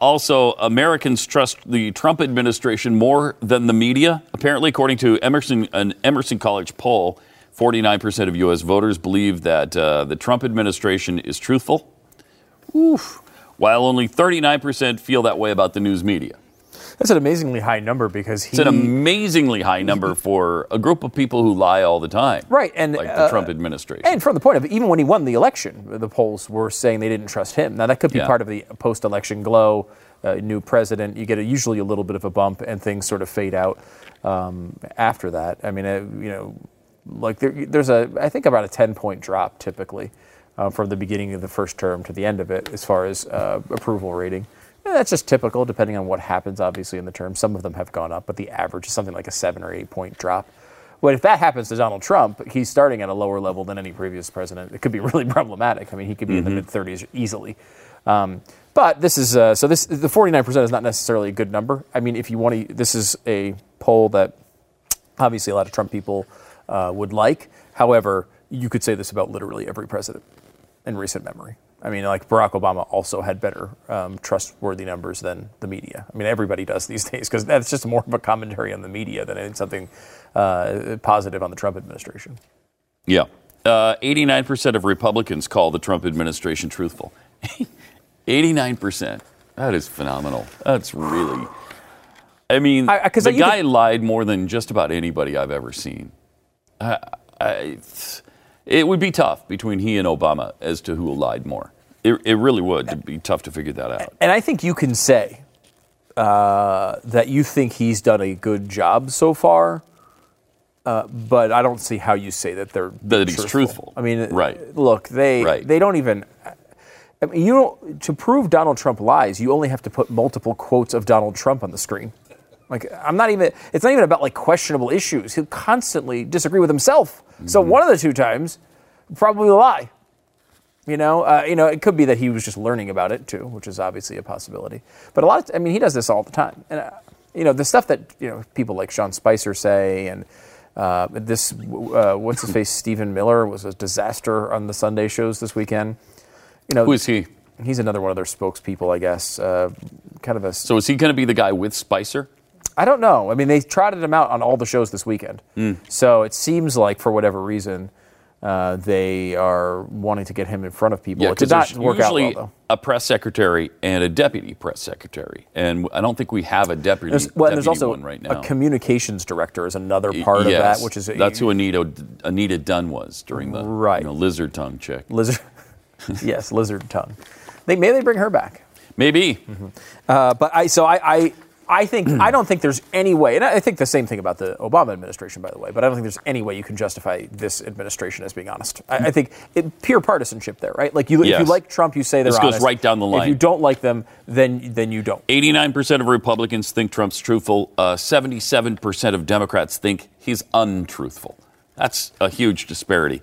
Also, Americans trust the Trump administration more than the media. Apparently, according to an Emerson College poll, 49% of U.S. voters believe that the Trump administration is truthful, while only 39% feel that way about the news media. That's an amazingly high number because It's an amazingly high number for a group of people who lie all the time. Right. And like the Trump administration. And from the point of even when he won the election, the polls were saying they didn't trust him. Now, that could be part of the post-election glow. New president, you get usually a little bit of a bump and things sort of fade out after that. I mean, you know, like there's I think about a 10-point drop typically from the beginning of the first term to the end of it as far as approval rating. That's just typical, depending on what happens, obviously, in the term. Some of them have gone up, but the average is something like a 7 or 8 point drop. But if that happens to Donald Trump, he's starting at a lower level than any previous president. It could be really problematic. I mean, he could be in the mid-30s easily. But this is the 49% is not necessarily a good number. I mean, if you want to, this is a poll that obviously a lot of Trump people would like. However, you could say this about literally every president in recent memory. I mean, like Barack Obama also had better trustworthy numbers than the media. I mean, everybody does these days because that's just more of a commentary on the media than something positive on the Trump administration. Yeah. 89% of Republicans call the Trump administration truthful. 89%. That is phenomenal. That's really... I mean, the guy lied more than just about anybody I've ever seen. It would be tough between he and Obama as to who lied more. It really would. It'd be tough to figure that out. And I think you can say that you think he's done a good job so far, but I don't see how you say that he's truthful. I mean, right. Look, they don't even. I mean, to prove Donald Trump lies, you only have to put multiple quotes of Donald Trump on the screen. Like, it's not even about like questionable issues. He'll constantly disagree with himself. So one of the two times, probably a lie. It could be that he was just learning about it too, which is obviously a possibility. But he does this all the time. And the stuff that people like Sean Spicer say, and what's his face, Stephen Miller was a disaster on the Sunday shows this weekend. Who is he? He's another one of their spokespeople, I guess. So is he going to be the guy with Spicer? I don't know. I mean, they trotted him out on all the shows this weekend. So it seems like, for whatever reason, they are wanting to get him in front of people. Yeah, it did not work out well, though. A press secretary and a deputy press secretary. And I don't think we have a deputy, there's also one right now. A communications director is another part of that. That's who Anita Dunn was during the lizard tongue check. Yes, lizard tongue. Maybe they bring her back. Maybe. I don't think there's any way, and I think the same thing about the Obama administration, by the way, but I don't think there's any way you can justify this administration as being honest. I think pure partisanship there, right? Like, if you like Trump, you say they're honest. This goes right down the line. If you don't like them, then you don't. 89% of Republicans think Trump's truthful. 77% of Democrats think he's untruthful. That's a huge disparity.